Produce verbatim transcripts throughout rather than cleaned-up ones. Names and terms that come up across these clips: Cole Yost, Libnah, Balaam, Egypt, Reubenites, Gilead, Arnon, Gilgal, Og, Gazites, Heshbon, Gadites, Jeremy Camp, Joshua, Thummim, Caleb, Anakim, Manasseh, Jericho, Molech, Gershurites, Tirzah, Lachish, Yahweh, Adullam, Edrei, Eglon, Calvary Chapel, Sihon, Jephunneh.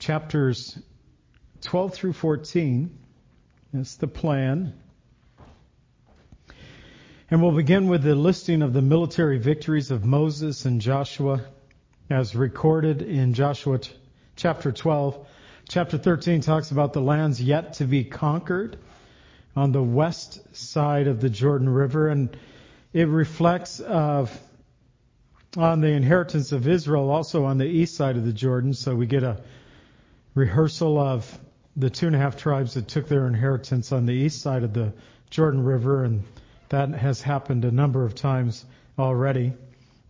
chapters twelve through fourteen. That's the plan. And we'll begin with the listing of the military victories of Moses and Joshua as recorded in Joshua t- chapter twelve. Chapter thirteen talks about the lands yet to be conquered on the west side of the Jordan River, and it reflects of on the inheritance of Israel also on the east side of the Jordan. So we get a rehearsal of the two and a half tribes that took their inheritance on the east side of the Jordan River, and that has happened a number of times already.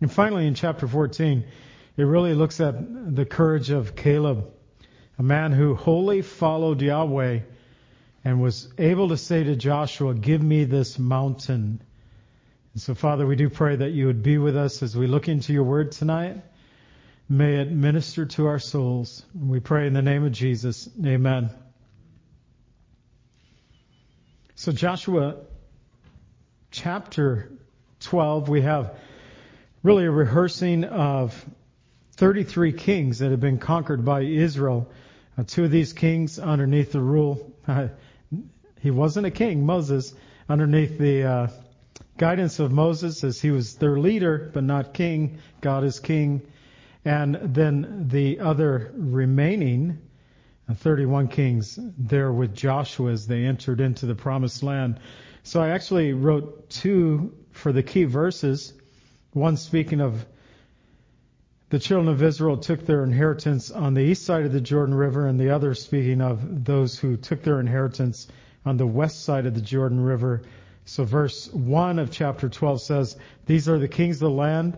And finally, in chapter fourteen, it really looks at the courage of Caleb, a man who wholly followed Yahweh and was able to say to Joshua, "Give me this mountain." And so, Father, we do pray that you would be with us as we look into your word tonight. May it minister to our souls. We pray in the name of Jesus. Amen. So Joshua chapter twelve, we have really a rehearsing of thirty-three kings that have been conquered by Israel. Uh, two of these kings underneath the rule. Uh, he wasn't a king, Moses, underneath the uh, guidance of Moses, as he was their leader, but not king. God is king. And then the other remaining thirty-one kings there with Joshua as they entered into the promised land. So I actually wrote two for the key verses, one speaking of the children of Israel took their inheritance on the east side of the Jordan River, and the other speaking of those who took their inheritance on the west side of the Jordan River. So verse one of chapter twelve says, "These are the kings of the land,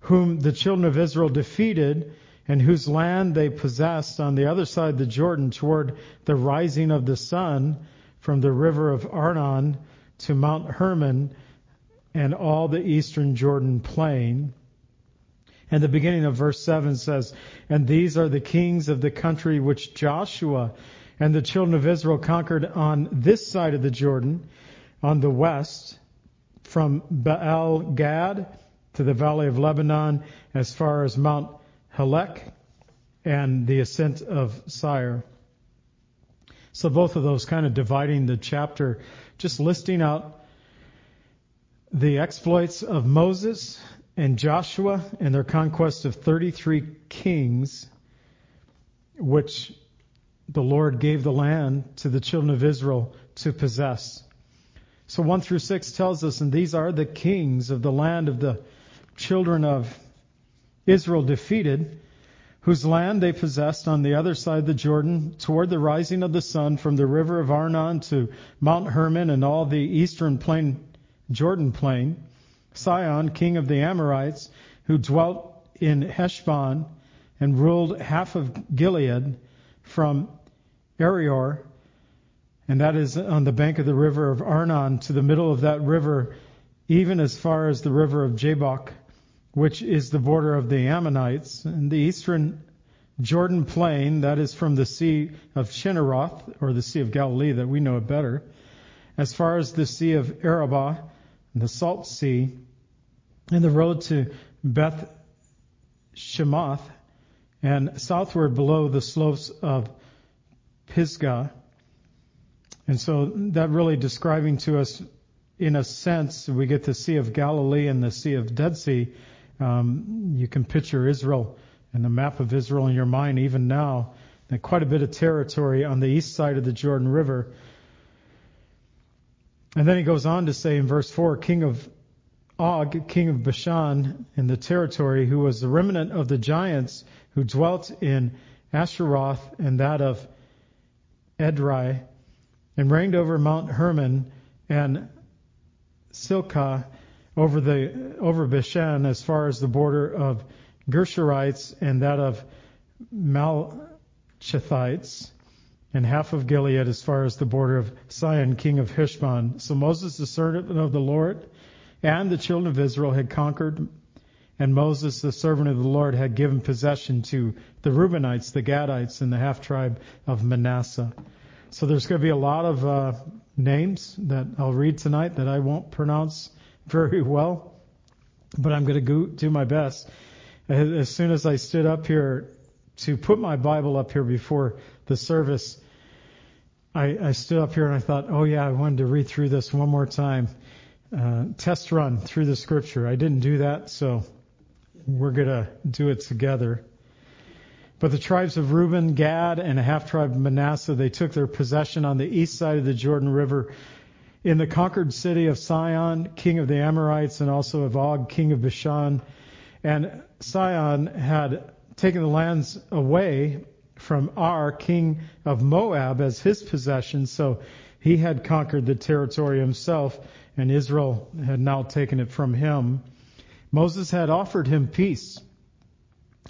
whom the children of Israel defeated, and whose land they possessed on the other side of the Jordan toward the rising of the sun, from the river of Arnon to Mount Hermon, and all the eastern Jordan plain." And the beginning of verse seven says, "And these are the kings of the country which Joshua and the children of Israel conquered on this side of the Jordan, on the west, from Baal Gad to the valley of Lebanon, as far as Mount Helek and the ascent of Sire." So both of those kind of dividing the chapter, just listing out the exploits of Moses and Joshua and their conquest of thirty-three kings, which the Lord gave the land to the children of Israel to possess. So one through six tells us, "And these are the kings of the land of the children of Israel defeated, whose land they possessed on the other side of the Jordan toward the rising of the sun, from the river of Arnon to Mount Hermon and all the eastern plain, Jordan plain. Sihon, king of the Amorites, who dwelt in Heshbon and ruled half of Gilead from Arior," and that is on the bank of the river of Arnon, "to the middle of that river, even as far as the river of Jabbok, which is the border of the Ammonites, and the eastern Jordan plain," that is from the Sea of Chinneroth, or the Sea of Galilee that we know it better, "as far as the Sea of Arabah, and the Salt Sea, and the road to Beth Shemoth, and southward below the slopes of Pisgah." And so that really describing to us, in a sense, we get the Sea of Galilee and the Sea of Dead Sea. Um, you can picture Israel and the map of Israel in your mind even now. And quite a bit of territory on the east side of the Jordan River. And then he goes on to say in verse four, "King of Og, king of Bashan, in the territory, who was the remnant of the giants, who dwelt in Asheroth and that of Edrei, and reigned over Mount Hermon and Silka, over the over Bashan, as far as the border of Gershurites and that of Mal, Machathites, and half of Gilead as far as the border of Sihon, king of Heshbon. So Moses, the servant of the Lord, and the children of Israel had conquered, and Moses, the servant of the Lord, had given possession to the Reubenites, the Gadites, and the half-tribe of Manasseh. So there's going to be a lot of uh, names that I'll read tonight that I won't pronounce very well, but I'm going to do my best. As soon as I stood up here to put my Bible up here before the service, I, I stood up here and I thought, oh yeah, I wanted to read through this one more time. Uh, test run through the scripture. I didn't do that, so we're going to do it together. But the tribes of Reuben, Gad, and a half-tribe of Manasseh, they took their possession on the east side of the Jordan River in the conquered city of Sihon, king of the Amorites, and also of Og, king of Bashan. And Sihon had taken the lands away from Ar, king of Moab, as his possession, so he had conquered the territory himself, and Israel had now taken it from him. Moses had offered him peace,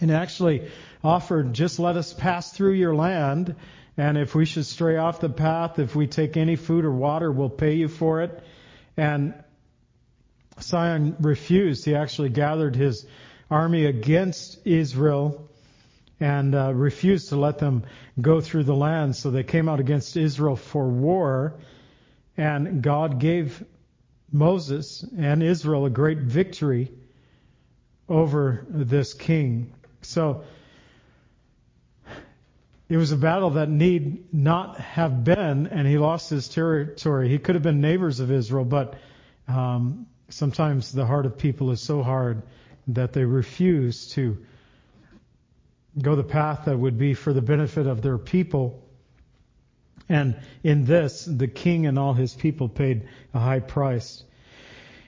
and actually offered, just let us pass through your land, and if we should stray off the path, if we take any food or water, we'll pay you for it. And Sihon refused. He actually gathered his army against Israel and uh, refused to let them go through the land. So they came out against Israel for war, and God gave Moses and Israel a great victory over this king. So it was a battle that need not have been, and he lost his territory. He could have been neighbors of Israel, but um, sometimes the heart of people is so hard that they refuse to go the path that would be for the benefit of their people. And in this, the king and all his people paid a high price.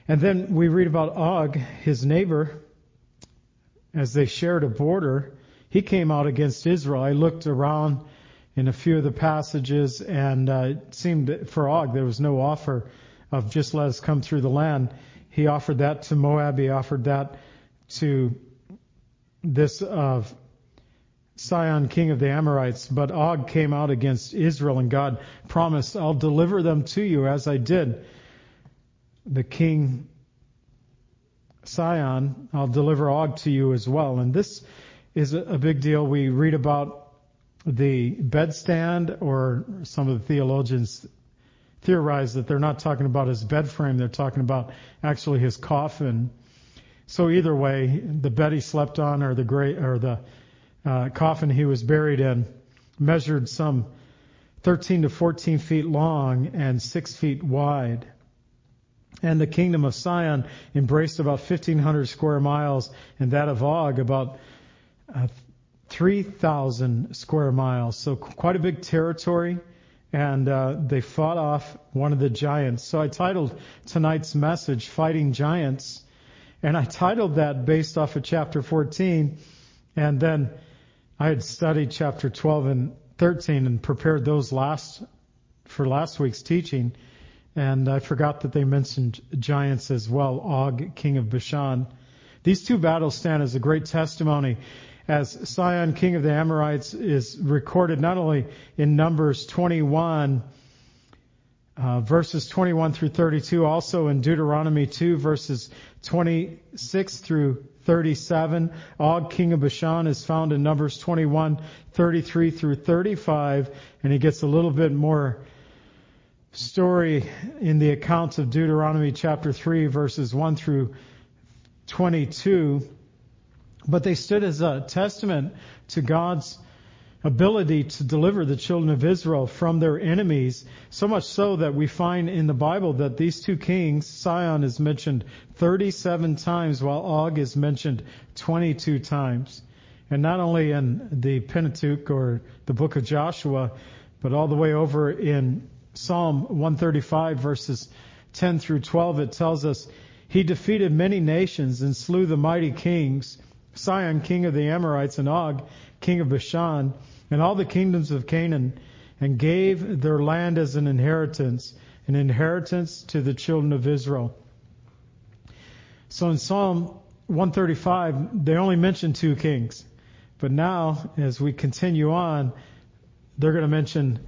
And then we read about Og, his neighbor, as they shared a border. He came out against Israel. I looked around in a few of the passages, and uh, it seemed that for Og there was no offer of just let us come through the land. He offered that to Moab. He offered that to this of uh, Sihon, king of the Amorites. But Og came out against Israel, and God promised, I'll deliver them to you as I did the king Sihon. I'll deliver Og to you as well. And this is a big deal. We read about the bedstand, or some of the theologians theorize that they're not talking about his bed frame, they're talking about actually his coffin. So either way, the bed he slept on or the grave, or the uh, coffin he was buried in measured some thirteen to fourteen feet long and six feet wide. And the kingdom of Sihon embraced about fifteen hundred square miles, and that of Og about Uh, three thousand square miles, so quite a big territory, and uh, they fought off one of the giants. So I titled tonight's message, Fighting Giants, and I titled that based off of chapter fourteen, and then I had studied chapter twelve and thirteen and prepared those last for last week's teaching, and I forgot that they mentioned giants as well, Og, king of Bashan. These two battles stand as a great testimony, as Sihon, king of the Amorites, is recorded not only in Numbers twenty-one, uh, verses twenty-one through thirty-two, also in Deuteronomy two, verses twenty-six through thirty-seven. Og, king of Bashan, is found in Numbers twenty-one, thirty-three through thirty-five, and he gets a little bit more story in the accounts of Deuteronomy chapter three, verses one through twenty-two. But they stood as a testament to God's ability to deliver the children of Israel from their enemies, so much so that we find in the Bible that these two kings, Sihon is mentioned thirty-seven times, while Og is mentioned twenty-two times. And not only in the Pentateuch or the book of Joshua, but all the way over in Psalm one thirty-five, verses ten through twelve, it tells us, he defeated many nations and slew the mighty kings, Sihon, king of the Amorites, and Og, king of Bashan, and all the kingdoms of Canaan, and gave their land as an inheritance, an inheritance to the children of Israel. So in Psalm one thirty-five, they only mention two kings, But now, as we continue on, they're going to mention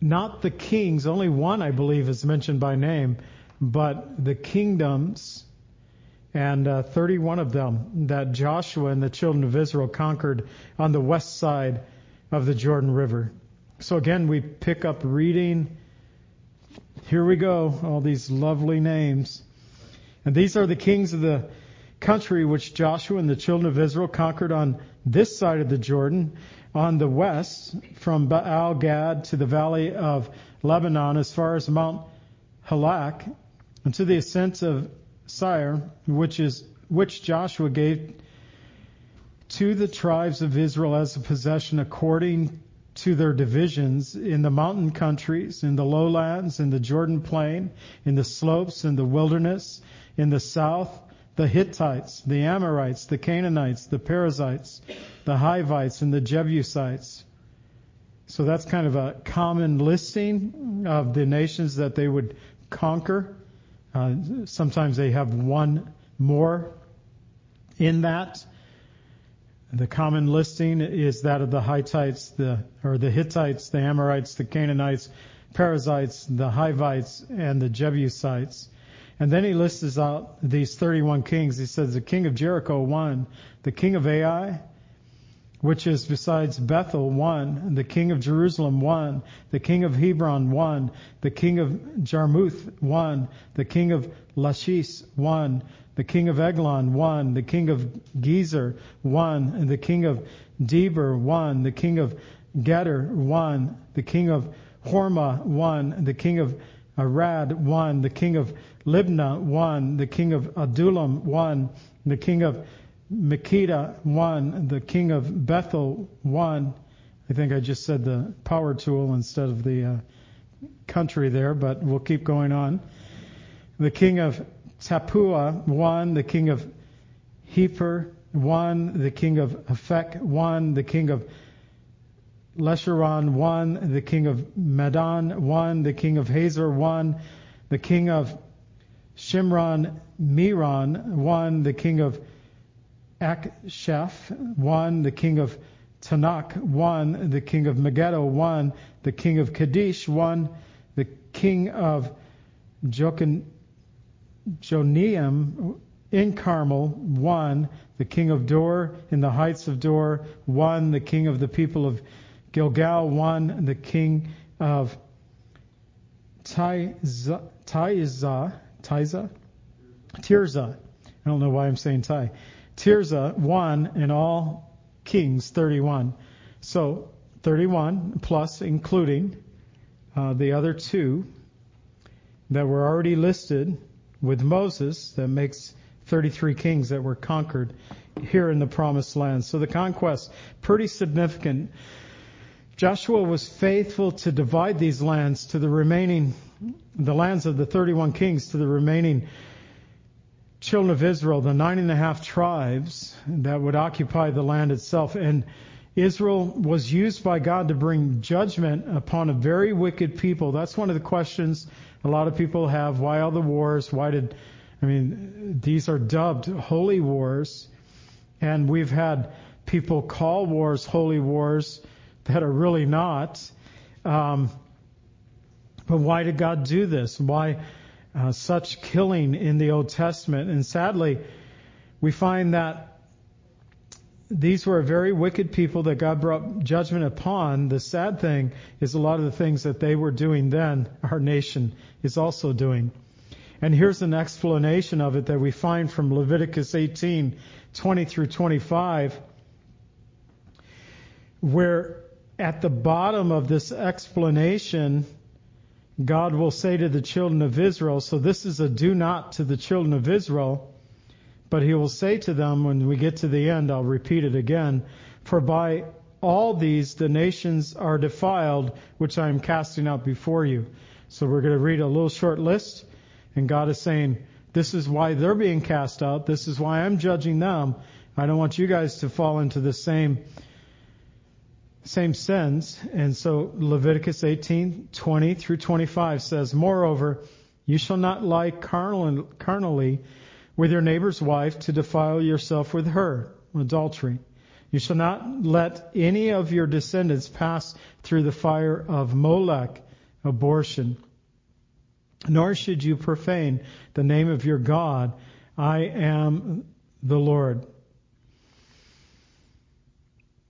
not the kings, only one, I believe, is mentioned by name, but the kingdoms, and uh, thirty-one of them that Joshua and the children of Israel conquered on the west side of the Jordan River. So again, we pick up reading. Here we go, all these lovely names. And these are the kings of the country which Joshua and the children of Israel conquered on this side of the Jordan, on the west, from Baal Gad to the valley of Lebanon, as far as Mount Halak, and to the ascent of Sire, which is which Joshua gave to the tribes of Israel as a possession according to their divisions in the mountain countries, in the lowlands, in the Jordan plain, in the slopes, in the wilderness, in the south, the Hittites, the Amorites, the Canaanites, the Perizzites, the Hivites, and the Jebusites. So that's kind of a common listing of the nations that they would conquer. Uh, sometimes they have one more in that. The common listing is that of the Hittites, the or the Hittites, the Amorites, the Canaanites, Perizzites, the Hivites, and the Jebusites. And then he lists out these thirty-one kings. He says the king of Jericho, one. The king of Ai, which is besides Bethel, one. The king of Jerusalem, one. The king of Hebron, one. The king of Jarmuth, one. The king of Lachish, one. The king of Eglon, one. The king of Gezer, one. And the king of Deber, one. The king of Geder, one. The king of Hormah, one. The king of Arad, one. The king of Libnah, one. The king of Adullam, one. The king of Makeda, one. The king of Bethel, one. I think I just said the power tool instead of the uh, country there, but we'll keep going on. The king of Tapua, one. The king of Heper, one. The king of Afek, one. The king of Lesharon, one. The king of Madon, one. The king of Hazor, one. The king of Shimron, Meron, one. The king of Akshaph, one. The king of Tanakh, one. The king of Megiddo, one. The king of Kadesh, one. The king of Jokin. Joneam in Carmel, one. The king of Dor in the heights of Dor, one. The king of the people of Gilgal, one. The king of Tirzah, Tirzah, Tirzah. I don't know why I'm saying Ty. Tirzah, one, and all kings, thirty-one. So thirty-one plus including uh, the other two that were already listed with Moses, that makes thirty-three kings that were conquered here in the Promised Land. So the conquest, pretty significant. Joshua was faithful to divide these lands to the remaining, the lands of the thirty-one kings to the remaining children of Israel, the nine and a half tribes that would occupy the land itself. And Israel was used by God to bring judgment upon a very wicked people. That's one of the questions a lot of people have. Why all the wars? Why did, I mean, these are dubbed holy wars. And we've had people call wars holy wars that are really not. Um, but why did God do this? Why uh, such killing in the Old Testament? And sadly, we find that these were a very wicked people that God brought judgment upon. The sad thing is a lot of the things that they were doing then, our nation is also doing. And here's an explanation of it that we find from Leviticus eighteen, twenty through twenty-five, where at the bottom of this explanation, God will say to the children of Israel, so this is a do not to the children of Israel, but he will say to them, when we get to the end, I'll repeat it again, for by all these the nations are defiled, which I am casting out before you. So we're going to read a little short list, and God is saying, this is why they're being cast out. This is why I'm judging them. I don't want you guys to fall into the same, same sins. And so Leviticus eighteen, twenty through twenty-five says, moreover, you shall not lie carnally with your neighbor's wife to defile yourself with her, adultery. You shall not let any of your descendants pass through the fire of Molech, abortion. Nor should you profane the name of your God. I am the Lord.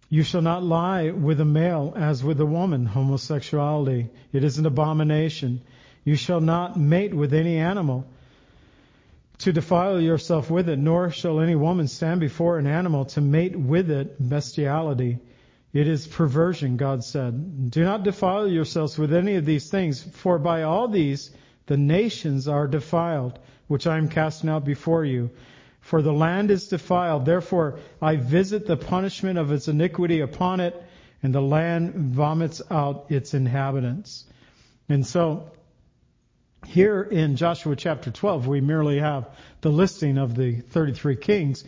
You shall not lie with a male as with a woman, homosexuality. It is an abomination. You shall not mate with any animal to defile yourself with it, nor shall any woman stand before an animal to mate with it, bestiality. It is perversion, God said. Do not defile yourselves with any of these things, for by all these the nations are defiled, which I am casting out before you. For the land is defiled, therefore I visit the punishment of its iniquity upon it, and the land vomits out its inhabitants. And so, here in Joshua chapter twelve, we merely have the listing of the thirty-three kings,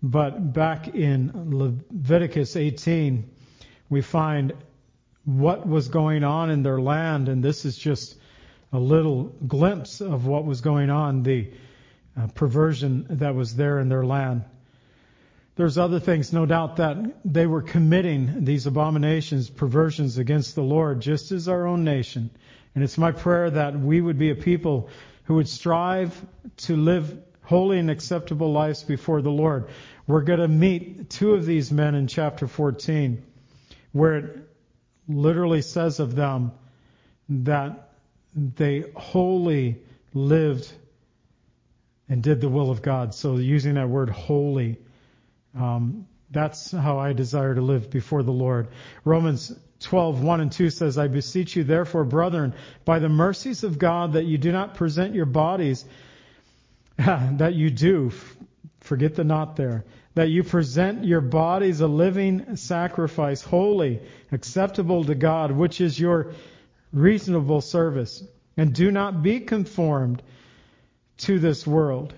but back in Leviticus eighteen, we find what was going on in their land, and this is just a little glimpse of what was going on, the uh, perversion that was there in their land. There's other things, no doubt, that they were committing these abominations, perversions against the Lord, just as our own nation. And it's my prayer that we would be a people who would strive to live holy and acceptable lives before the Lord. We're going to meet two of these men in chapter fourteen, where it literally says of them that they wholly lived and did the will of God. So using that word holy, um, that's how I desire to live before the Lord. Romans twelve, one and two says, I beseech you, therefore, brethren, by the mercies of God, that you do not present your bodies, that you do, forget the not there, that you present your bodies a living sacrifice, holy, acceptable to God, which is your reasonable service. And do not be conformed to this world,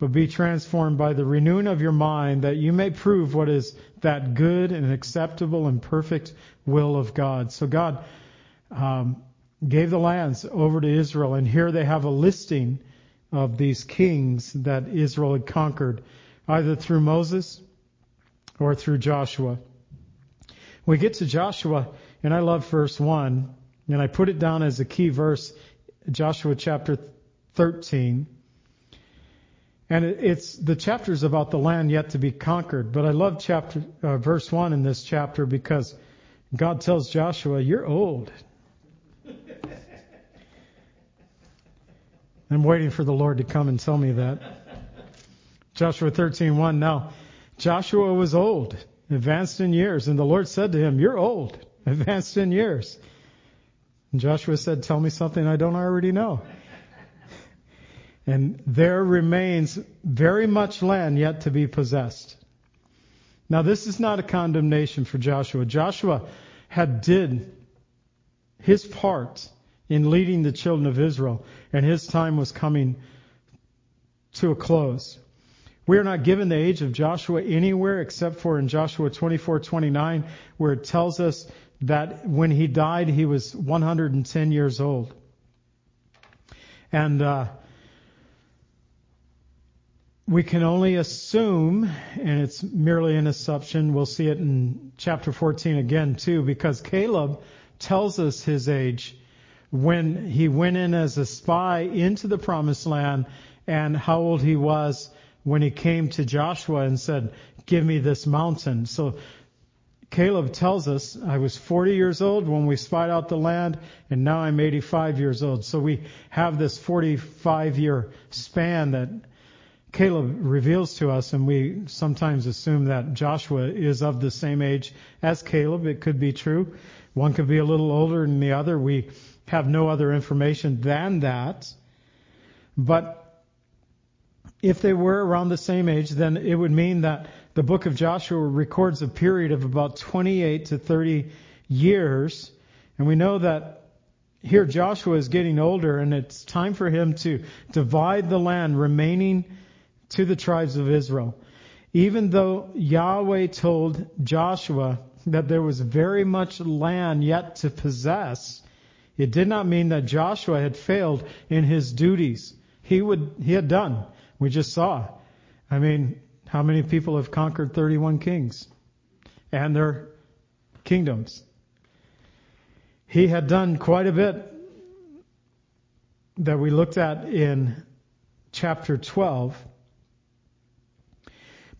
but be transformed by the renewing of your mind, that you may prove what is that good and acceptable and perfect will of God. So God um, gave the lands over to Israel, and here they have a listing of these kings that Israel had conquered, either through Moses or through Joshua. We get to Joshua, and I love verse one, and I put it down as a key verse, Joshua chapter thirteen. And it's the chapters about the land yet to be conquered. But I love chapter uh, verse one in this chapter, because God tells Joshua, you're old. I'm waiting for the Lord to come and tell me that. Joshua thirteen one. Now, Joshua was old, advanced in years. And the Lord said to him, you're old, advanced in years. And Joshua said, tell me something I don't already know. And there remains very much land yet to be possessed. Now, this is not a condemnation for Joshua. Joshua had did his part in leading the children of Israel, and his time was coming to a close. We are not given the age of Joshua anywhere except for in Joshua twenty-four twenty-nine, where it tells us that when he died, he was one hundred ten years old. And, uh, we can only assume, and it's merely an assumption, we'll see it in chapter fourteen again too, because Caleb tells us his age when he went in as a spy into the promised land and how old he was when he came to Joshua and said, give me this mountain. So Caleb tells us, I was forty years old when we spied out the land, and now I'm eighty-five years old. So we have this forty-five year span that Caleb reveals to us, and we sometimes assume that Joshua is of the same age as Caleb. It could be true. One could be a little older than the other. We have no other information than that. But if they were around the same age, then it would mean that the book of Joshua records a period of about twenty-eight to thirty years. And we know that here Joshua is getting older, and it's time for him to divide the land remaining to the tribes of Israel. Even though Yahweh told Joshua that there was very much land yet to possess, it did not mean that Joshua had failed in his duties. He would, he had done. We just saw. I mean, how many people have conquered thirty-one kings? and their kingdoms. He had done quite a bit that we looked at in chapter twelve.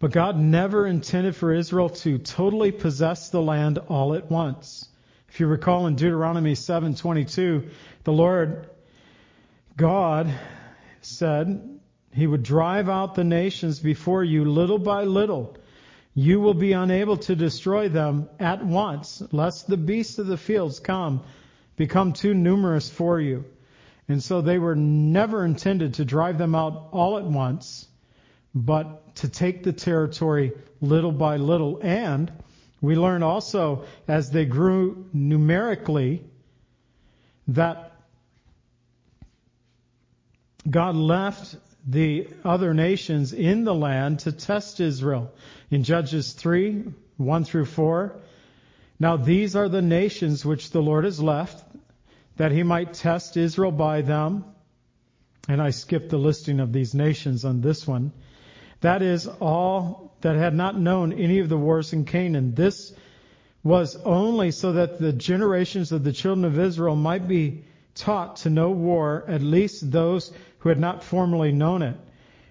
But God never intended for Israel to totally possess the land all at once. If you recall in Deuteronomy seven twenty-two, the Lord God said he would drive out the nations before you little by little. You will be unable to destroy them at once, lest the beasts of the fields come, become too numerous for you. And so they were never intended to drive them out all at once, but to take the territory little by little. And we learn also, as they grew numerically, that God left the other nations in the land to test Israel. In Judges three, one through four, now these are the nations which the Lord has left, that he might test Israel by them. And I skipped the listing of these nations on this one. That is, all that had not known any of the wars in Canaan. This was only so that the generations of the children of Israel might be taught to know war, at least those who had not formerly known it.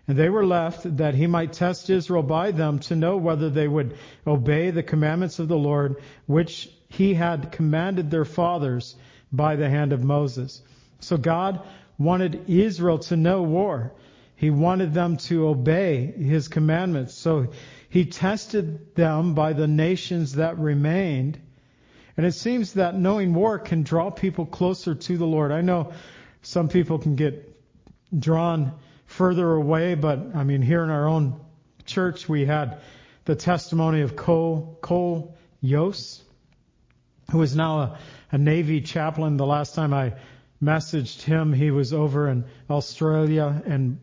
And they were left that he might test Israel by them, to know whether they would obey the commandments of the Lord, which he had commanded their fathers by the hand of Moses. So God wanted Israel to know war. He wanted them to obey his commandments. So he tested them by the nations that remained. And it seems that knowing war can draw people closer to the Lord. I know some people can get drawn further away, but I mean, here in our own church, we had the testimony of Cole, Cole Yost, who is now a, a Navy chaplain. The last time I messaged him, he was over in Australia and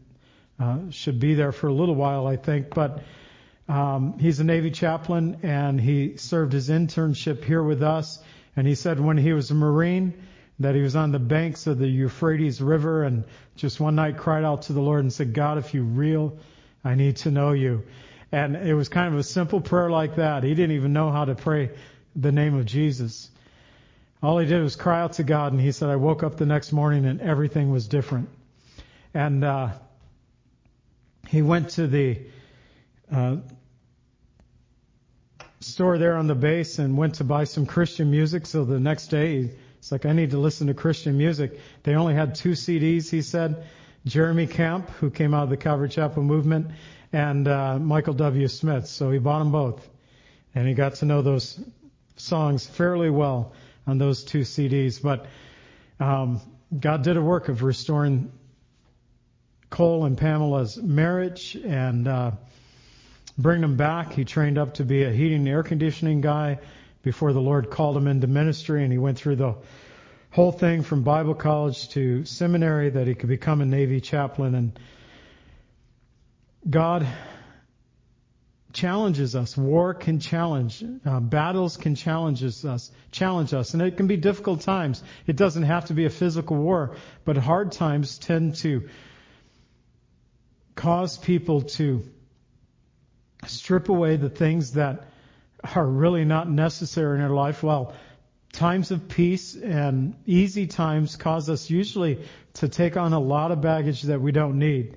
uh, should be there for a little while, I think. But um, he's a Navy chaplain, and he served his internship here with us. And he said when he was a Marine, that he was on the banks of the Euphrates River and just one night cried out to the Lord and said, God, if you're real, I need to know you. And it was kind of a simple prayer like that. He didn't even know how to pray the name of Jesus. All he did was cry out to God, and he said, I woke up the next morning and everything was different. And uh, he went to the uh, store there on the base and went to buy some Christian music. So the next day, he It's like, I need to listen to Christian music. They only had two C Ds, he said. Jeremy Camp, who came out of the Calvary Chapel movement, and uh, Michael W. Smith. So he bought them both. And he got to know those songs fairly well on those two C Ds. But um, God did a work of restoring Cole and Pamela's marriage and uh, bring them back. He trained up to be a heating and air conditioning guy before the Lord called him into ministry, and he went through the whole thing from Bible college to seminary that he could become a Navy chaplain. And God challenges us. War can challenge. Uh, battles can challenge us, challenge us. And it can be difficult times. It doesn't have to be a physical war, but hard times tend to cause people to strip away the things that are really not necessary in our life. Well, times of peace and easy times cause us usually to take on a lot of baggage that we don't need.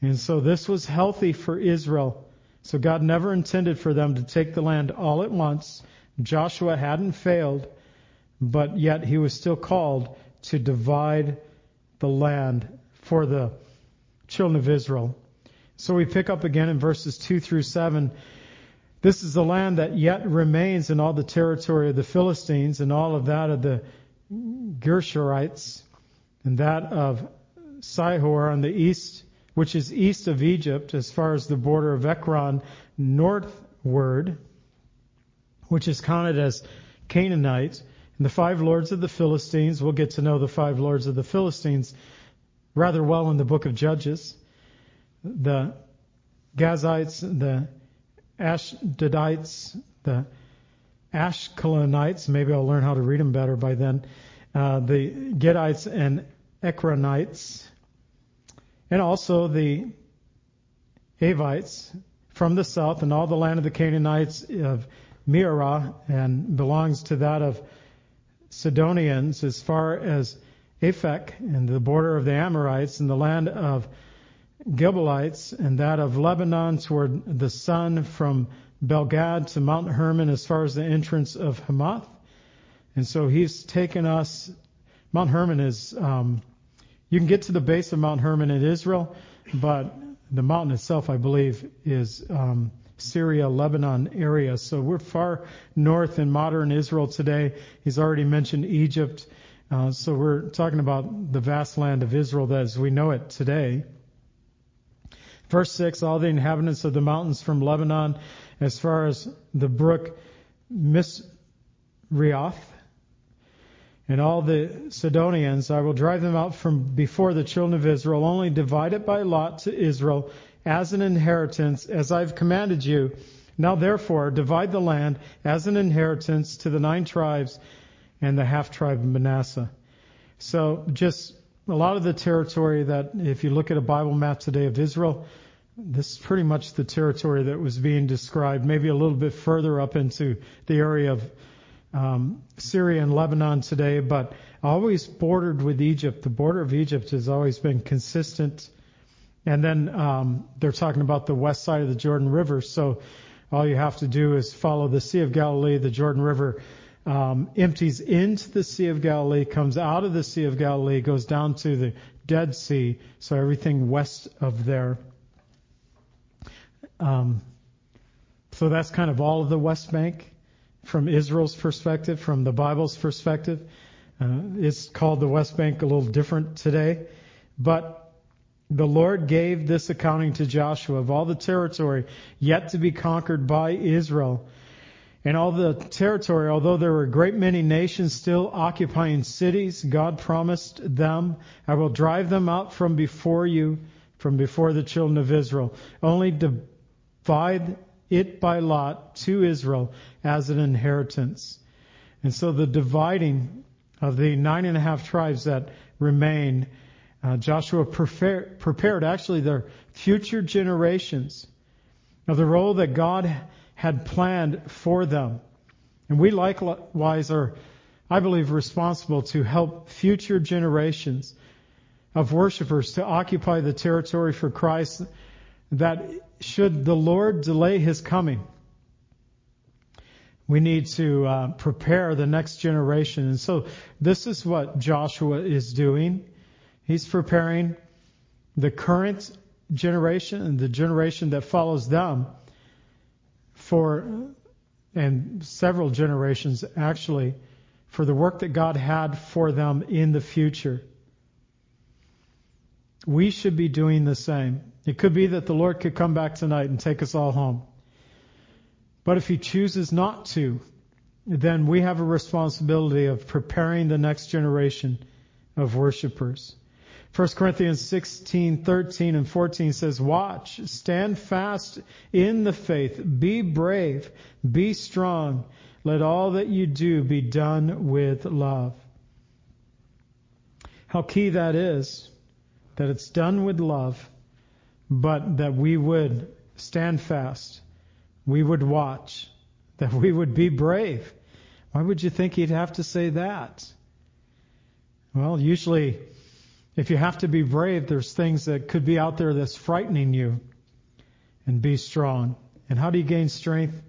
And so this was healthy for Israel. So God never intended for them to take the land all at once. Joshua hadn't failed, but yet he was still called to divide the land for the children of Israel. So we pick up again in verses two through seven. This is the land that yet remains in all the territory of the Philistines and all of that of the Gershurites and that of Sihon on the east, which is east of Egypt, as far as the border of Ekron northward, which is counted as Canaanite. And the five lords of the Philistines, we'll get to know the five lords of the Philistines rather well in the book of Judges. The Gazites, the Ashdodites, the Ashkelonites, maybe I'll learn how to read them better by then, uh, the Gadites and Ekronites, and also the Avites from the south, and all the land of the Canaanites of Meorah and belongs to that of Sidonians as far as Aphek and the border of the Amorites and the land of Gileadites and that of Lebanon toward the sun from Belgad to Mount Hermon as far as the entrance of Hamath. And so he's taken us. Mount Hermon is, um, you can get to the base of Mount Hermon in Israel, but the mountain itself, I believe, is um, Syria, Lebanon area. So we're far north in modern Israel today. He's already mentioned Egypt. Uh, so we're talking about the vast land of Israel as we know it today. Verse six, all the inhabitants of the mountains from Lebanon, as far as the brook Misrioth, and all the Sidonians, I will drive them out from before the children of Israel, only divide it by lot to Israel as an inheritance, as I've commanded you. Now therefore, divide the land as an inheritance to the nine tribes and the half tribe of Manasseh. So just a lot of the territory that, if you look at a Bible map today of Israel, this is pretty much the territory that was being described, maybe a little bit further up into the area of um, Syria and Lebanon today, but always bordered with Egypt. The border of Egypt has always been consistent. And then um, they're talking about the west side of the Jordan River. So all you have to do is follow the Sea of Galilee, the Jordan River Um, empties into the Sea of Galilee, comes out of the Sea of Galilee, goes down to the Dead Sea, so everything west of there. Um, so that's kind of all of the West Bank from Israel's perspective, from the Bible's perspective. Uh, it's called the West Bank a little different today. But the Lord gave this accounting to Joshua of all the territory yet to be conquered by Israel. And all the territory, although there were a great many nations still occupying cities, God promised them, I will drive them out from before you, from before the children of Israel. Only divide it by lot to Israel as an inheritance. And so the dividing of the nine and a half tribes that remain, uh, Joshua prepared, prepared actually their future generations of the role that God had planned for them. And we likewise are, I believe, responsible to help future generations of worshipers to occupy the territory for Christ, that should the Lord delay his coming, we need to uh, prepare the next generation. And so this is what Joshua is doing. He's preparing the current generation and the generation that follows them for, and several generations actually, for the work that God had for them in the future. We should be doing the same. It could be that the Lord could come back tonight and take us all home. But if he chooses not to, then we have a responsibility of preparing the next generation of worshipers. First Corinthians sixteen, thirteen, and fourteen says, watch, stand fast in the faith, be brave, be strong. Let all that you do be done with love. How key that is, that it's done with love, but that we would stand fast, we would watch, that we would be brave. Why would you think he'd have to say that? Well, usually, if you have to be brave, there's things that could be out there that's frightening you, and be strong. And how do you gain strength?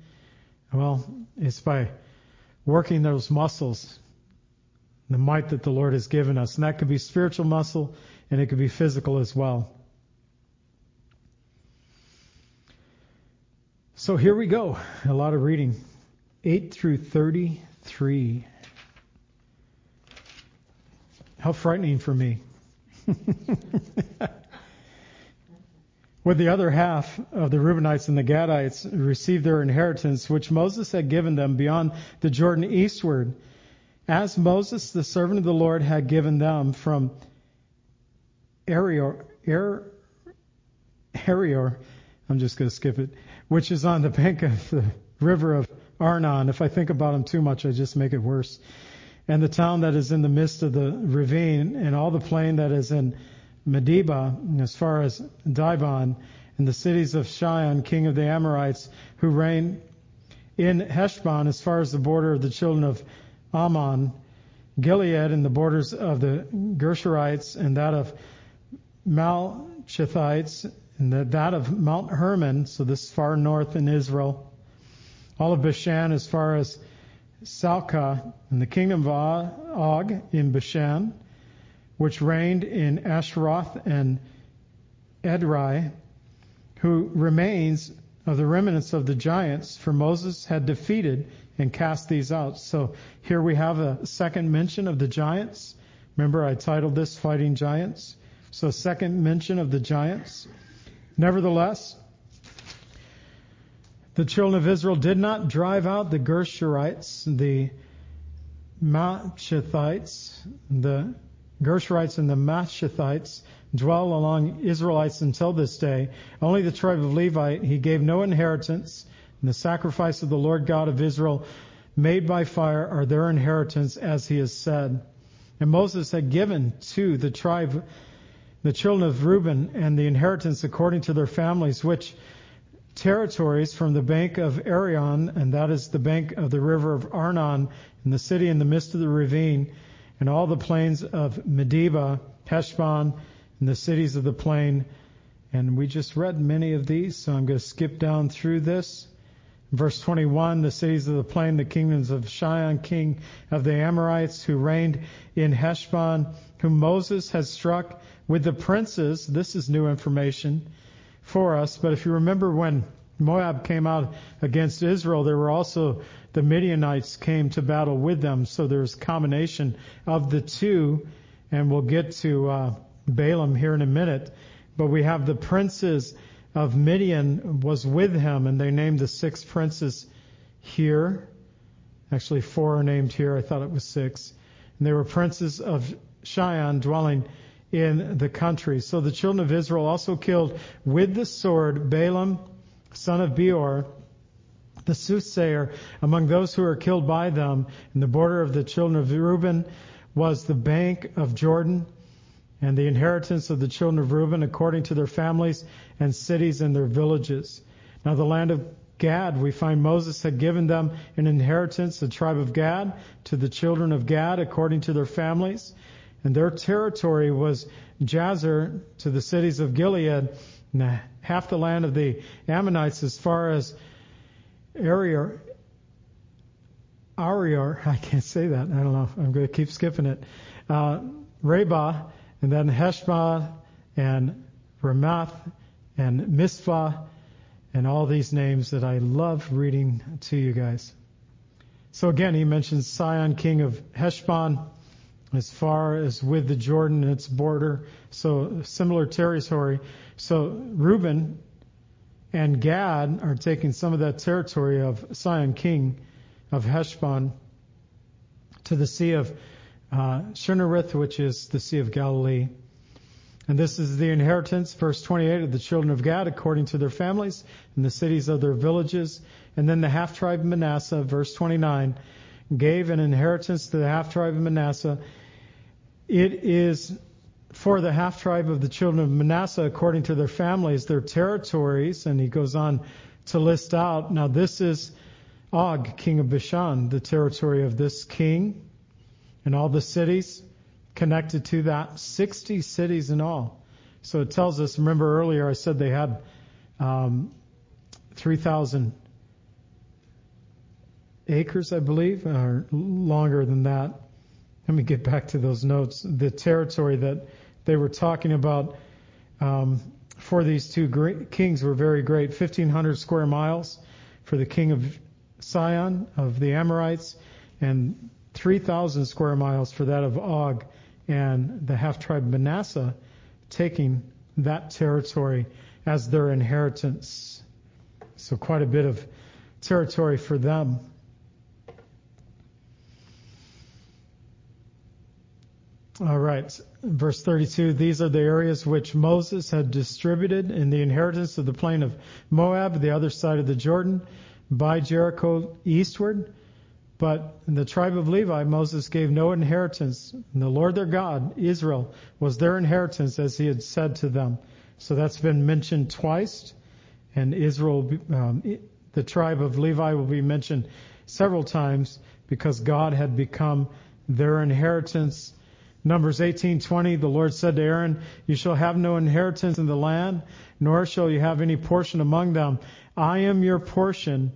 Well, it's by working those muscles, the might that the Lord has given us. And that could be spiritual muscle, and it could be physical as well. So here we go. A lot of reading. eight through thirty-three. How frightening for me. With the other half of the Reubenites and the Gadites received their inheritance, which Moses had given them beyond the Jordan eastward, as Moses, the servant of the Lord, had given them from Arior, Arior, Arior, I'm just going to skip it, which is on the bank of the river of Arnon. If I think about them too much, I just make it worse. And the town that is in the midst of the ravine, and all the plain that is in Medeba, as far as Dibon, and the cities of Sihon, king of the Amorites, who reigned in Heshbon as far as the border of the children of Ammon, Gilead and the borders of the Gershurites and that of Machathites and the, that of Mount Hermon, so this is far north in Israel, all of Bashan as far as Salka and the kingdom of Og in Bashan, which reigned in Asheroth and Edrei, who remains of the remnants of the giants, for Moses had defeated and cast these out. So here we have a second mention of the giants. Remember, I titled this Fighting Giants. So second mention of the giants. Nevertheless, the children of Israel did not drive out the Gershurites, the Machathites, the Gershurites and the Machathites dwell along Israelites until this day. Only the tribe of Levi he gave no inheritance, and the sacrifice of the Lord God of Israel made by fire are their inheritance, as he has said. And Moses had given to the tribe the children of Reuben and the inheritance according to their families, which territories from the bank of Arnon, and that is the bank of the river of Arnon, and the city in the midst of the ravine, and all the plains of Medeba, Heshbon, and the cities of the plain. And we just read many of these, so I'm going to skip down through this. Verse twenty-one, the cities of the plain, the kingdoms of Sihon, king of the Amorites, who reigned in Heshbon, whom Moses had struck with the princes. This is new information for us. But if you remember when Moab came out against Israel, there were also the Midianites came to battle with them. So there's a combination of the two. And we'll get to uh, Balaam here in a minute. But we have the princes of Midian was with him, and they named the six princes here. Actually, four are named here. I thought it was six. And they were princes of Sihon dwelling in the country. So the children of Israel also killed with the sword Balaam, son of Beor, the soothsayer, among those who were killed by them. And the border of the children of Reuben was the bank of Jordan, and the inheritance of the children of Reuben according to their families and cities and their villages. Now the land of Gad, we find Moses had given them an inheritance, the tribe of Gad, to the children of Gad according to their families. And their territory was Jazer to the cities of Gilead, and half the land of the Ammonites as far as Arior. Arior, I can't say that. I don't know. I'm going to keep skipping it. Uh, Reba, and then Heshbon, and Ramath, and Mizpah, and all these names that I love reading to you guys. So again, he mentions Sihon, king of Heshbon, as far as with the Jordan and its border, so similar territory. So Reuben and Gad are taking some of that territory of Sihon, king of Heshbon, to the Sea of uh, Chinnereth, which is the Sea of Galilee. And this is the inheritance, verse twenty-eight, of the children of Gad according to their families and the cities of their villages. And then the half-tribe Manasseh, verse twenty-nine, gave an inheritance to the half-tribe of Manasseh. It is for the half-tribe of the children of Manasseh according to their families, their territories, and he goes on to list out. Now this is Og, king of Bashan, the territory of this king, and all the cities connected to that, sixty cities in all. So it tells us, remember earlier I said they had um, three thousand acres, I believe, or longer than that. Let me get back to those notes. The territory that they were talking about um, for these two great kings were very great. fifteen hundred square miles for the king of Sihon of the Amorites, and three thousand square miles for that of Og, and the half-tribe Manasseh taking that territory as their inheritance. So quite a bit of territory for them. All right, verse thirty-two, these are the areas which Moses had distributed in the inheritance of the plain of Moab, the other side of the Jordan, by Jericho eastward. But in the tribe of Levi, Moses gave no inheritance. And the Lord their God, Israel, was their inheritance as he had said to them. So that's been mentioned twice. And Israel, um, The tribe of Levi will be mentioned several times because God had become their inheritance. Numbers eighteen twenty, the Lord said to Aaron, you shall have no inheritance in the land, nor shall you have any portion among them. I am your portion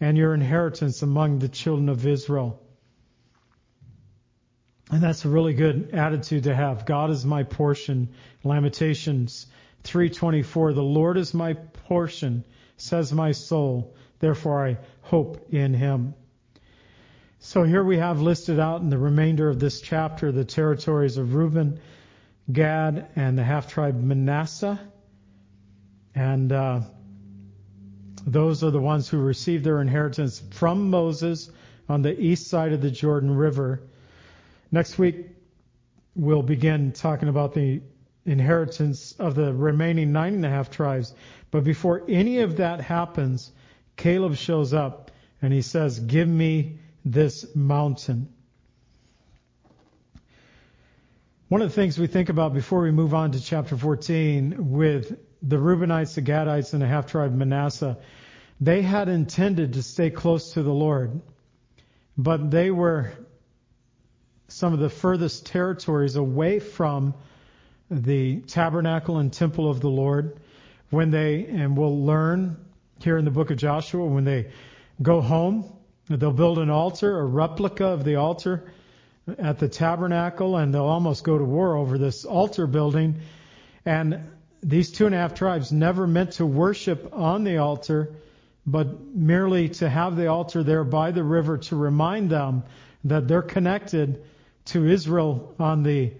and your inheritance among the children of Israel. And that's a really good attitude to have. God is my portion. Lamentations three twenty-four, the Lord is my portion, says my soul, therefore I hope in him. So here we have listed out in the remainder of this chapter the territories of Reuben, Gad, and the half-tribe Manasseh. And uh, those are the ones who received their inheritance from Moses on the east side of the Jordan River. Next week, we'll begin talking about the inheritance of the remaining nine and a half tribes. But before any of that happens, Caleb shows up and he says, give me this mountain. One of the things we think about before we move on to chapter fourteen with the Reubenites, the Gadites, and the half-tribe Manasseh, they had intended to stay close to the Lord, but they were some of the furthest territories away from the tabernacle and temple of the Lord. When they, and we'll learn here in the book of Joshua, when they go home, they'll build an altar, a replica of the altar at the tabernacle, and they'll almost go to war over this altar building. And these two and a half tribes never meant to worship on the altar, but merely to have the altar there by the river to remind them that they're connected to Israel on the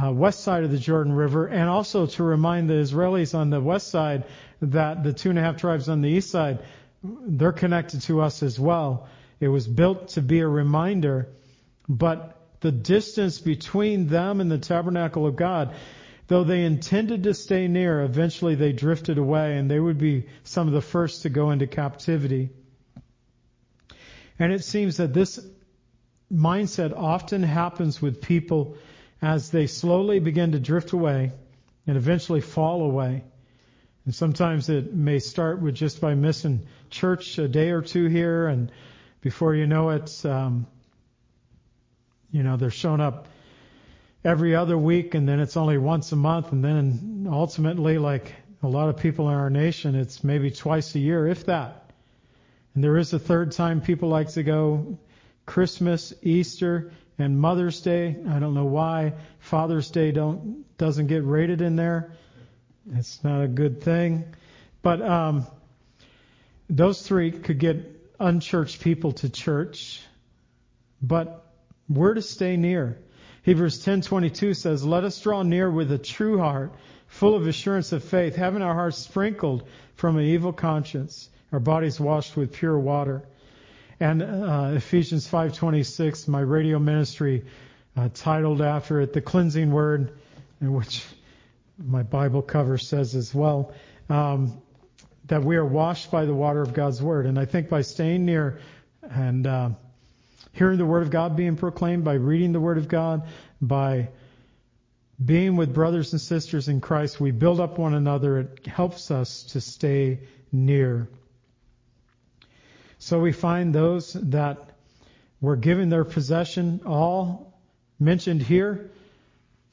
Uh, west side of the Jordan River, and also to remind the Israelis on the west side that the two and a half tribes on the east side, they're connected to us as well. It was built to be a reminder, but the distance between them and the tabernacle of God, though they intended to stay near, eventually they drifted away, and they would be some of the first to go into captivity. And it seems that this mindset often happens with people as they slowly begin to drift away and eventually fall away. And sometimes it may start with just by missing church a day or two here, and before you know it, um, you know, they're showing up every other week, and then it's only once a month, and then ultimately, like a lot of people in our nation, it's maybe twice a year, if that. And there is a third time people like to go, Christmas, Easter, and Mother's Day. I don't know why Father's Day don't doesn't get rated in there. It's not a good thing. But um, those three could get unchurched people to church. But we're to stay near. Hebrews ten twenty-two says, let us draw near with a true heart, full of assurance of faith, having our hearts sprinkled from an evil conscience, our bodies washed with pure water. And uh, Ephesians five twenty-six, my radio ministry uh, titled after it, The Cleansing Word, which my Bible cover says as well, um, that we are washed by the water of God's Word. And I think by staying near and uh, hearing the Word of God being proclaimed, by reading the Word of God, by being with brothers and sisters in Christ, we build up one another. It helps us to stay near. So we find those that were given their possession, all mentioned here,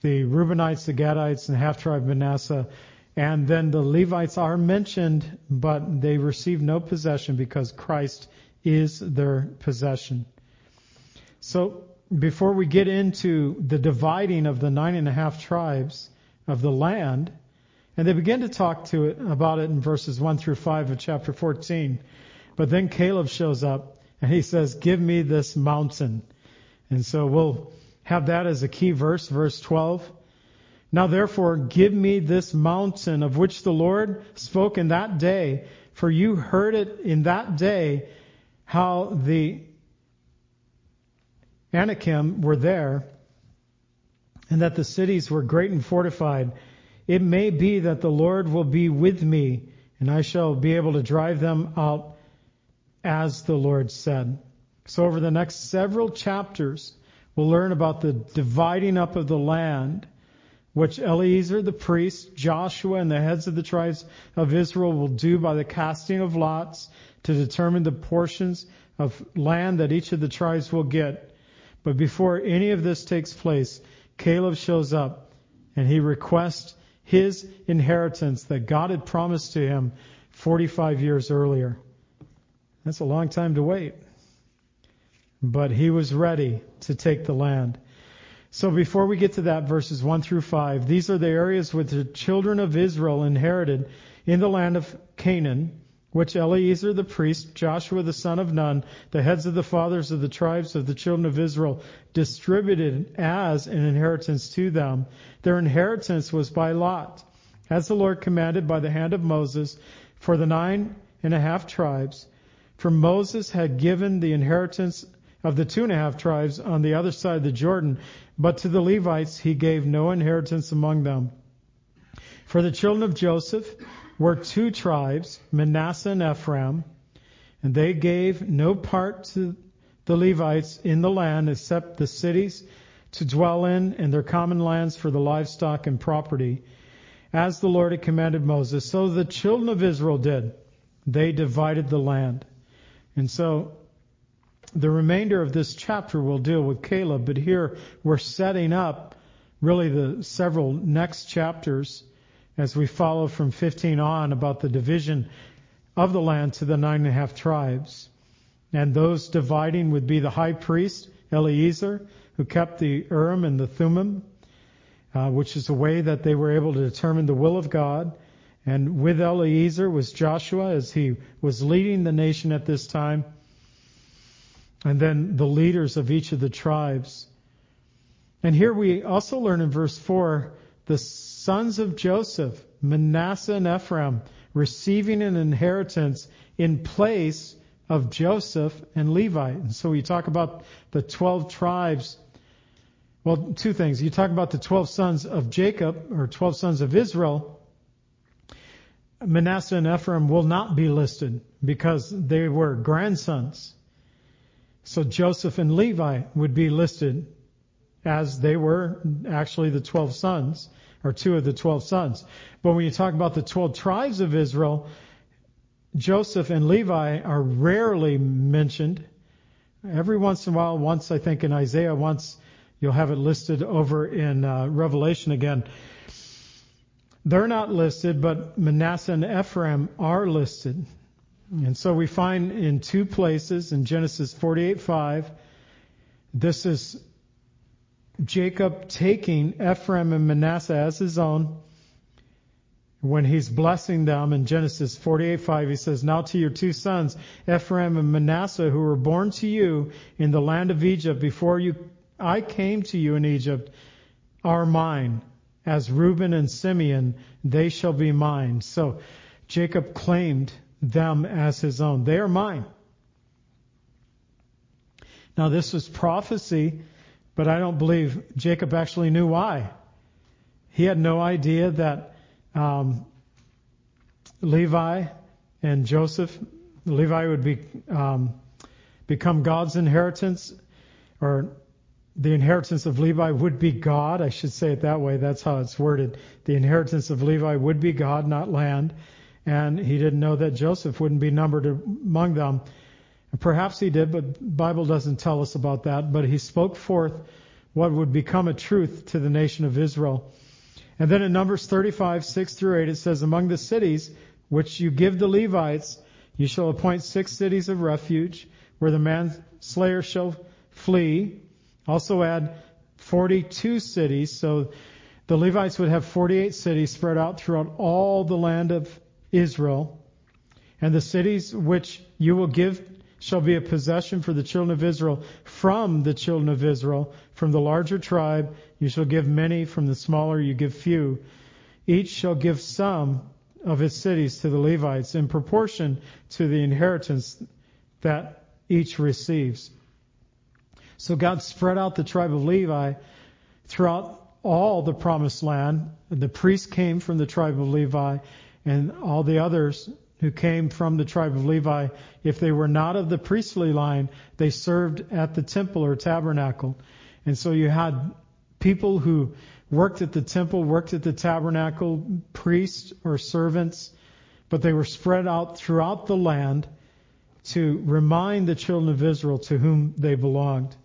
the Reubenites, the Gadites, and the half-tribe Manasseh, and then the Levites are mentioned, but they received no possession because Christ is their possession. So before we get into the dividing of the nine and a half tribes of the land, and they begin to talk to it about it in verses one through five of chapter fourteen, but then Caleb shows up and he says, give me this mountain. And so we'll have that as a key verse, verse twelve. Now therefore, give me this mountain of which the Lord spoke in that day, for you heard it in that day how the Anakim were there, and that the cities were great and fortified. It may be that the Lord will be with me, and I shall be able to drive them out as the Lord said. So over the next several chapters, we'll learn about the dividing up of the land, which Eleazar the priest, Joshua, and the heads of the tribes of Israel will do by the casting of lots to determine the portions of land that each of the tribes will get. But before any of this takes place, Caleb shows up and he requests his inheritance that God had promised to him forty-five years earlier. That's a long time to wait. But he was ready to take the land. So before we get to that, verses one through five, these are the areas which the children of Israel inherited in the land of Canaan, which Eleazar the priest, Joshua the son of Nun, the heads of the fathers of the tribes of the children of Israel, distributed as an inheritance to them. Their inheritance was by lot, as the Lord commanded by the hand of Moses, for the nine and a half tribes. For Moses had given the inheritance of the two and a half tribes on the other side of the Jordan, but to the Levites he gave no inheritance among them. For the children of Joseph were two tribes, Manasseh and Ephraim, and they gave no part to the Levites in the land except the cities to dwell in and their common lands for the livestock and property, as the Lord had commanded Moses. So the children of Israel did. They divided the land. And so the remainder of this chapter will deal with Caleb, but here we're setting up really the several next chapters as we follow from fifteen on about the division of the land to the nine and a half tribes. And those dividing would be the high priest, Eleazar, who kept the Urim and the Thummim, uh, which is a way that they were able to determine the will of God. And with Eleazar was Joshua as he was leading the nation at this time. And then the leaders of each of the tribes. And here we also learn in verse four, the sons of Joseph, Manasseh and Ephraim, receiving an inheritance in place of Joseph and Levi. And so you talk about the twelve tribes. Well, two things. You talk about the twelve sons of Jacob, or twelve sons of Israel. Manasseh and Ephraim will not be listed because they were grandsons. So Joseph and Levi would be listed as they were actually the twelve sons, or two of the twelve sons. But when you talk about the twelve tribes of Israel, Joseph and Levi are rarely mentioned. Every once in a while, once I think in Isaiah, once you'll have it listed over in uh, Revelation again. They're not listed, but Manasseh and Ephraim are listed. And so we find in two places, in Genesis forty-eight five, this is Jacob taking Ephraim and Manasseh as his own. When he's blessing them in Genesis forty-eight five, he says, "Now to your two sons, Ephraim and Manasseh, who were born to you in the land of Egypt, before you I came to you in Egypt, are mine. As Reuben and Simeon, they shall be mine." So Jacob claimed them as his own. They are mine. Now this was prophecy, but I don't believe Jacob actually knew why. He had no idea that um, Levi and Joseph, Levi would be um, become God's inheritance, or the inheritance of Levi would be God. I should say it that way. That's how it's worded. The inheritance of Levi would be God, not land. And he didn't know that Joseph wouldn't be numbered among them. Perhaps he did, but the Bible doesn't tell us about that. But he spoke forth what would become a truth to the nation of Israel. And then in Numbers thirty-five, six through eight, it says, "Among the cities which you give the Levites, you shall appoint six cities of refuge, where the manslayer shall flee. Also add forty-two cities." So the Levites would have forty-eight cities spread out throughout all the land of Israel. "And the cities which you will give shall be a possession for the children of Israel. From the children of Israel, from the larger tribe, you shall give many; from the smaller, you give few. Each shall give some of his cities to the Levites in proportion to the inheritance that each receives." So God spread out the tribe of Levi throughout all the promised land. The priests came from the tribe of Levi, and all the others who came from the tribe of Levi, if they were not of the priestly line, they served at the temple or tabernacle. And so you had people who worked at the temple, worked at the tabernacle, priests or servants, but they were spread out throughout the land to remind the children of Israel to whom they belonged.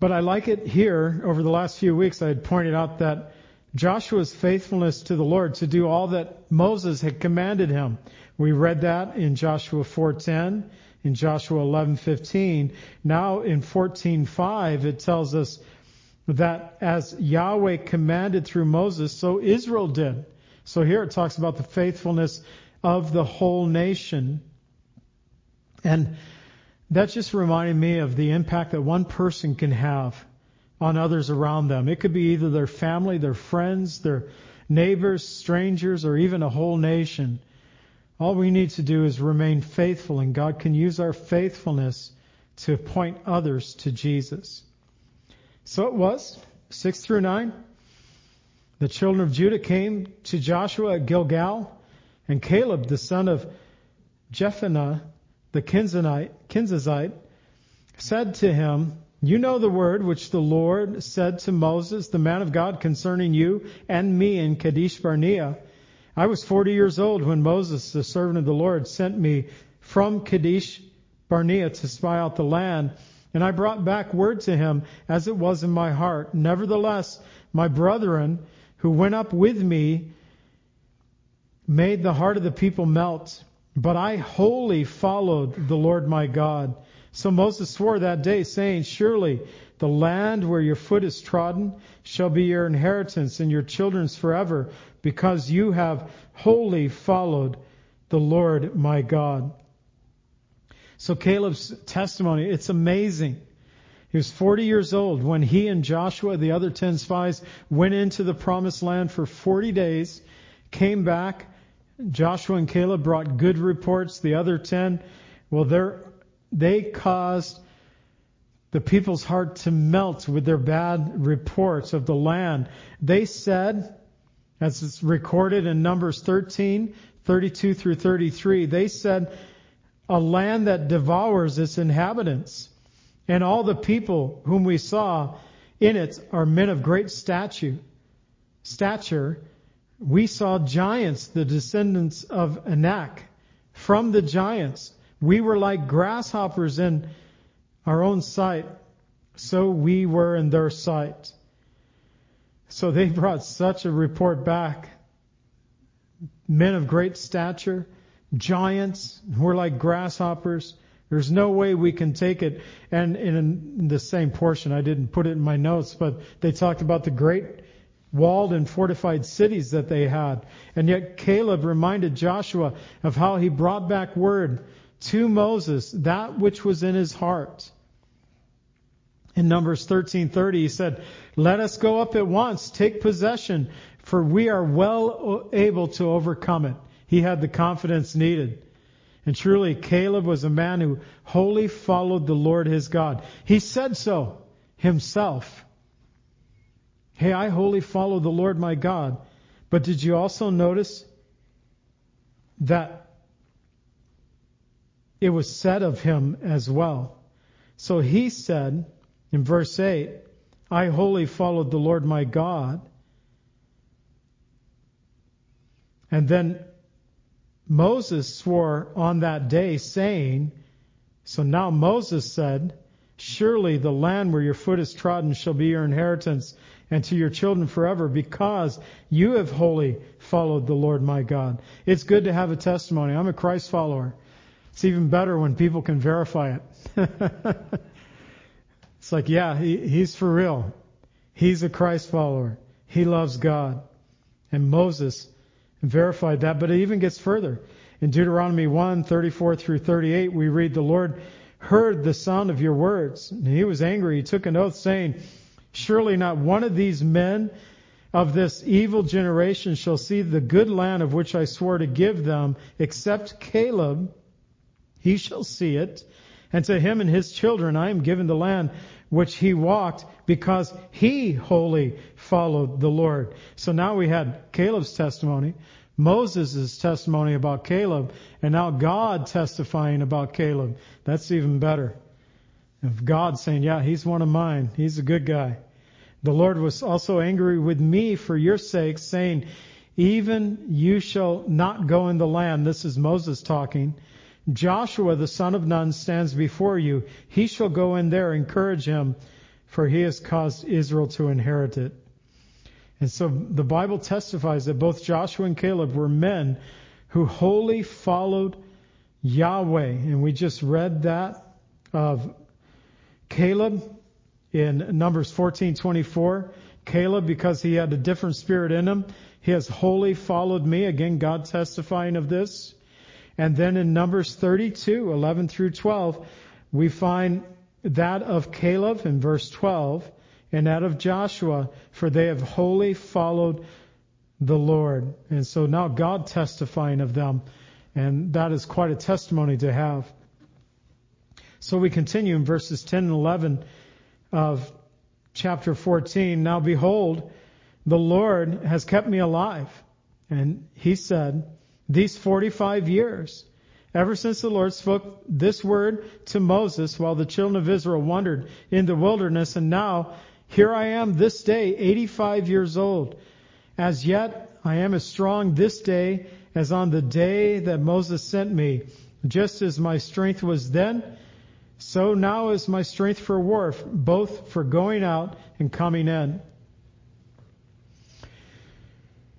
But I like it here. Over the last few weeks, I had pointed out that Joshua's faithfulness to the Lord to do all that Moses had commanded him. We read that in Joshua four ten, in Joshua eleven fifteen. Now in fourteen five, it tells us that as Yahweh commanded through Moses, so Israel did. So here it talks about the faithfulness of the whole nation. And that just reminded me of the impact that one person can have on others around them. It could be either their family, their friends, their neighbors, strangers, or even a whole nation. All we need to do is remain faithful, and God can use our faithfulness to point others to Jesus. So it was, six through nine, the children of Judah came to Joshua at Gilgal, and Caleb, the son of Jephunneh, the Kenzazite, said to him, "You know the word which the Lord said to Moses, the man of God, concerning you and me in Kadesh Barnea. I was forty years old when Moses, the servant of the Lord, sent me from Kadesh Barnea to spy out the land. And I brought back word to him as it was in my heart. Nevertheless, my brethren who went up with me made the heart of the people melt. But I wholly followed the Lord my God. So Moses swore that day, saying, surely the land where your foot is trodden shall be your inheritance and your children's forever, because you have wholly followed the Lord my God." So Caleb's testimony, it's amazing. He was forty years old when he and Joshua, the other ten spies, went into the promised land for forty days, came back. Joshua and Caleb brought good reports. The other ten, well, they're They caused the people's heart to melt with their bad reports of the land. They said, as it's recorded in Numbers thirteen, thirty-two through thirty-three, they said, "A land that devours its inhabitants, and all the people whom we saw in it are men of great stature. Stature, we saw giants, the descendants of Anak, from the giants. We were like grasshoppers in our own sight, so we were in their sight." So they brought such a report back. Men of great stature, giants who were like grasshoppers. There's no way we can take it. And in the same portion, I didn't put it in my notes, but they talked about the great walled and fortified cities that they had. And yet Caleb reminded Joshua of how he brought back word to Moses, that which was in his heart. In Numbers thirteen thirty, he said, "Let us go up at once, take possession, for we are well able to overcome it." He had the confidence needed. And truly, Caleb was a man who wholly followed the Lord his God. He said so himself. "Hey, I wholly follow the Lord my God." But did you also notice that it was said of him as well? So he said in verse eight, "I wholly followed the Lord my God." And then Moses swore on that day, saying, so now Moses said, "Surely the land where your foot is trodden shall be your inheritance and to your children forever, because you have wholly followed the Lord my God." It's good to have a testimony. I'm a Christ follower. It's even better when people can verify it. It's like, yeah, he, he's for real. He's a Christ follower. He loves God. And Moses verified that. But it even gets further. In Deuteronomy one, thirty-four through thirty-eight, we read, "The Lord heard the sound of your words, and he was angry. He took an oath, saying, surely not one of these men of this evil generation shall see the good land of which I swore to give them, except Caleb. He shall see it, and to him and his children I am given the land which he walked, because he wholly followed the Lord." So now we had Caleb's testimony, Moses' testimony about Caleb, and now God testifying about Caleb. That's even better. Of God saying, yeah, he's one of mine. He's a good guy. The Lord was also angry with me for your sake, saying, even you shall not go in the land. This is Moses talking. Joshua, the son of Nun, stands before you. He shall go in there. Encourage him, for he has caused Israel to inherit it. And so the Bible testifies that both Joshua and Caleb were men who wholly followed Yahweh. And we just read that of Caleb in Numbers fourteen twenty-four. Caleb, because he had a different spirit in him, he has wholly followed me. Again, God testifying of this. And then in Numbers thirty-two, eleven through twelve, we find that of Caleb in verse twelve and that of Joshua, for they have wholly followed the Lord. And so now God testifying of them, and that is quite a testimony to have. So we continue in verses ten and eleven of chapter fourteen. Now behold, the Lord has kept me alive. And he said, these forty-five years, ever since the Lord spoke this word to Moses while the children of Israel wandered in the wilderness, and now here I am this day, eighty-five years old. As yet I am as strong this day as on the day that Moses sent me. Just as my strength was then, so now is my strength for war, both for going out and coming in.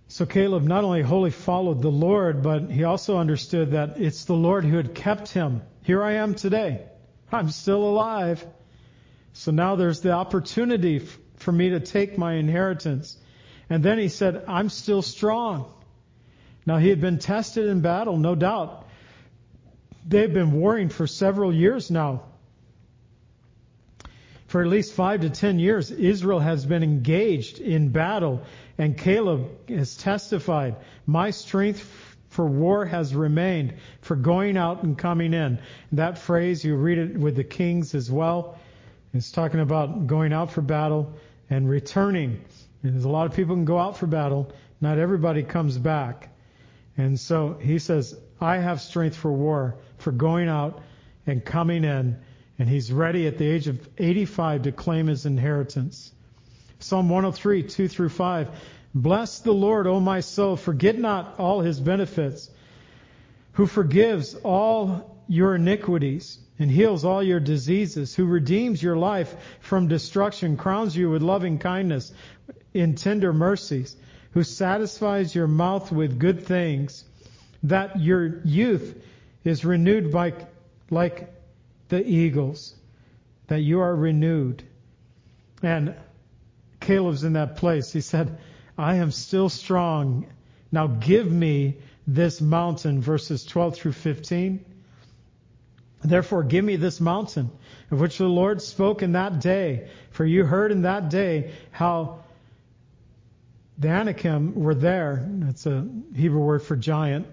So Caleb not only wholly followed the Lord, but he also understood that it's the Lord who had kept him. Here I am today. I'm still alive. So now there's the opportunity f- for me to take my inheritance. And then he said, I'm still strong. Now he had been tested in battle, no doubt. They've been warring for several years now. For at least five to ten years, Israel has been engaged in battle. And Caleb has testified, my strength for war has remained, for going out and coming in. That phrase, you read it with the kings as well. It's talking about going out for battle and returning. And there's a lot of people can go out for battle. Not everybody comes back. And so he says, I have strength for war, for going out and coming in. And he's ready at the age of eighty-five to claim his inheritance. Psalm one oh three, two through five. Bless the Lord, O my soul. Forget not all his benefits, who forgives all your iniquities and heals all your diseases, who redeems your life from destruction, crowns you with loving kindness in tender mercies, who satisfies your mouth with good things, that your youth is renewed by, like the eagles, that you are renewed. And Caleb's in that place. He said, I am still strong. Now give me this mountain, verses twelve through fifteen. Therefore, give me this mountain of which the Lord spoke in that day. For you heard in that day how the Anakim were there. That's a Hebrew word for giant.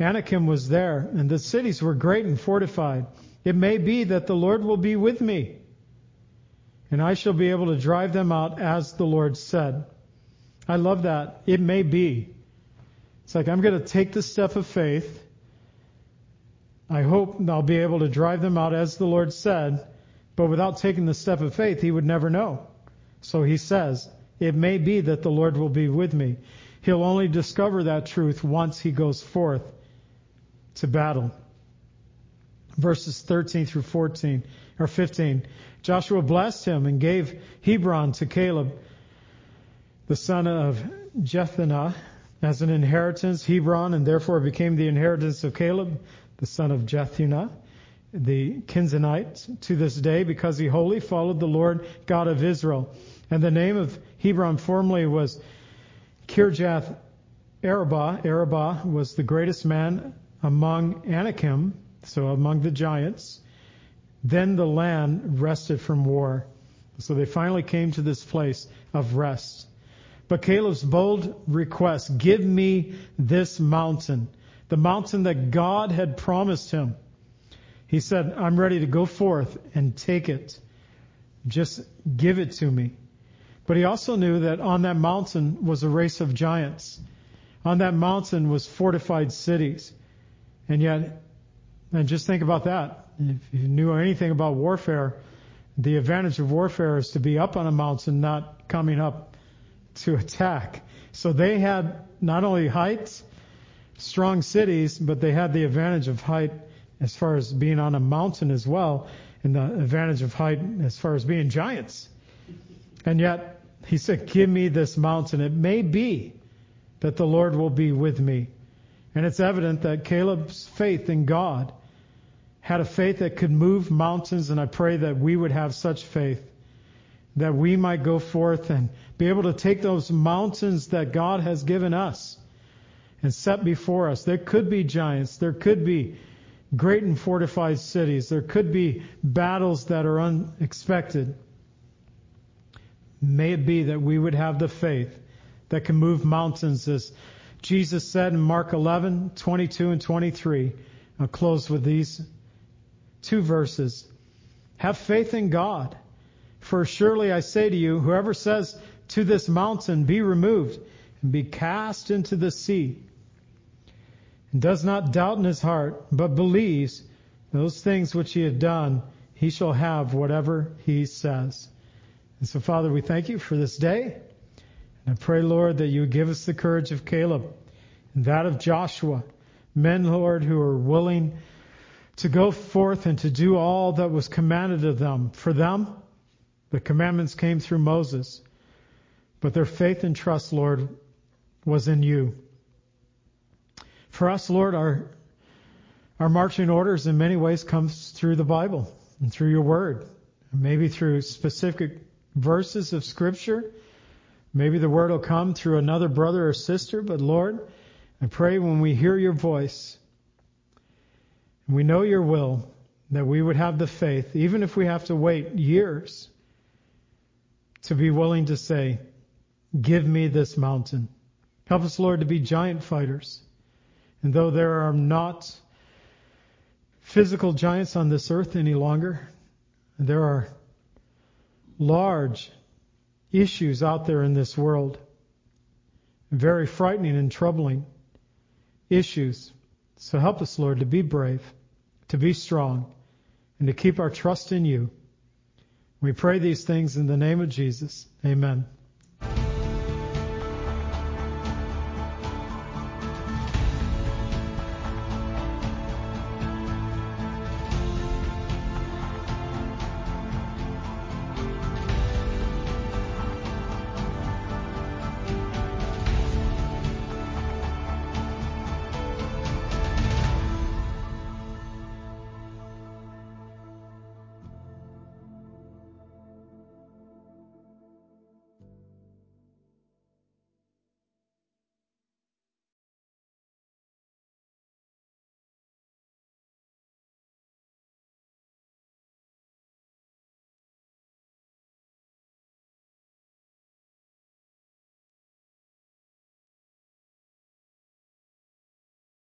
Anakim was there, and the cities were great and fortified. It may be that the Lord will be with me, and I shall be able to drive them out as the Lord said. I love that. It may be. It's like, I'm going to take the step of faith. I hope I'll be able to drive them out as the Lord said. But without taking the step of faith, he would never know. So he says, it may be that the Lord will be with me. He'll only discover that truth once he goes forth to battle. Verses thirteen through fourteen or fifteen. Joshua blessed him and gave Hebron to Caleb, the son of Jephunneh, as an inheritance, Hebron, and therefore became the inheritance of Caleb, the son of Jephunneh, the Kenizzite, to this day, because he wholly followed the Lord God of Israel. And the name of Hebron formerly was Kirjath Arba. Arba was the greatest man among Anakim, so among the giants. Then the land rested from war. So they finally came to this place of rest. But Caleb's bold request, give me this mountain, the mountain that God had promised him. He said, I'm ready to go forth and take it. Just give it to me. But he also knew that on that mountain was a race of giants. On that mountain was fortified cities. And yet, and just think about that. If you knew anything about warfare, The advantage of warfare is to be up on a mountain, not coming up to attack. So they had not only height, strong cities, but they had the advantage of height as far as being on a mountain as well, and the advantage of height as far as being giants. And yet, he said, give me this mountain. It may be that the Lord will be with me. And it's evident that Caleb's faith in God had a faith that could move mountains, and I pray that we would have such faith that we might go forth and be able to take those mountains that God has given us and set before us. There could be giants. There could be great and fortified cities. There could be battles that are unexpected. May it be that we would have the faith that can move mountains, as Jesus said in Mark eleven, twenty-two and twenty-three. I'll close with these two verses. Have faith in God, for surely I say to you, whoever says to this mountain, be removed and be cast into the sea, and does not doubt in his heart, but believes those things which he had done, he shall have whatever he says. And so, Father, we thank you for this day. And I pray, Lord, that you would give us the courage of Caleb and that of Joshua, men, Lord, who are willing to go forth and to do all that was commanded of them. For them, the commandments came through Moses, but their faith and trust, Lord, was in you. For us, Lord, our, our marching orders in many ways comes through the Bible and through your word, maybe through specific verses of Scripture. Maybe the word will come through another brother or sister, but Lord, I pray when we hear your voice, and we know your will, that we would have the faith, even if we have to wait years, to be willing to say, give me this mountain. Help us, Lord, to be giant fighters. And though there are not physical giants on this earth any longer, there are large issues out there in this world, very frightening and troubling issues. So help us, Lord, to be brave, to be strong, and to keep our trust in you. We pray these things in the name of Jesus. Amen.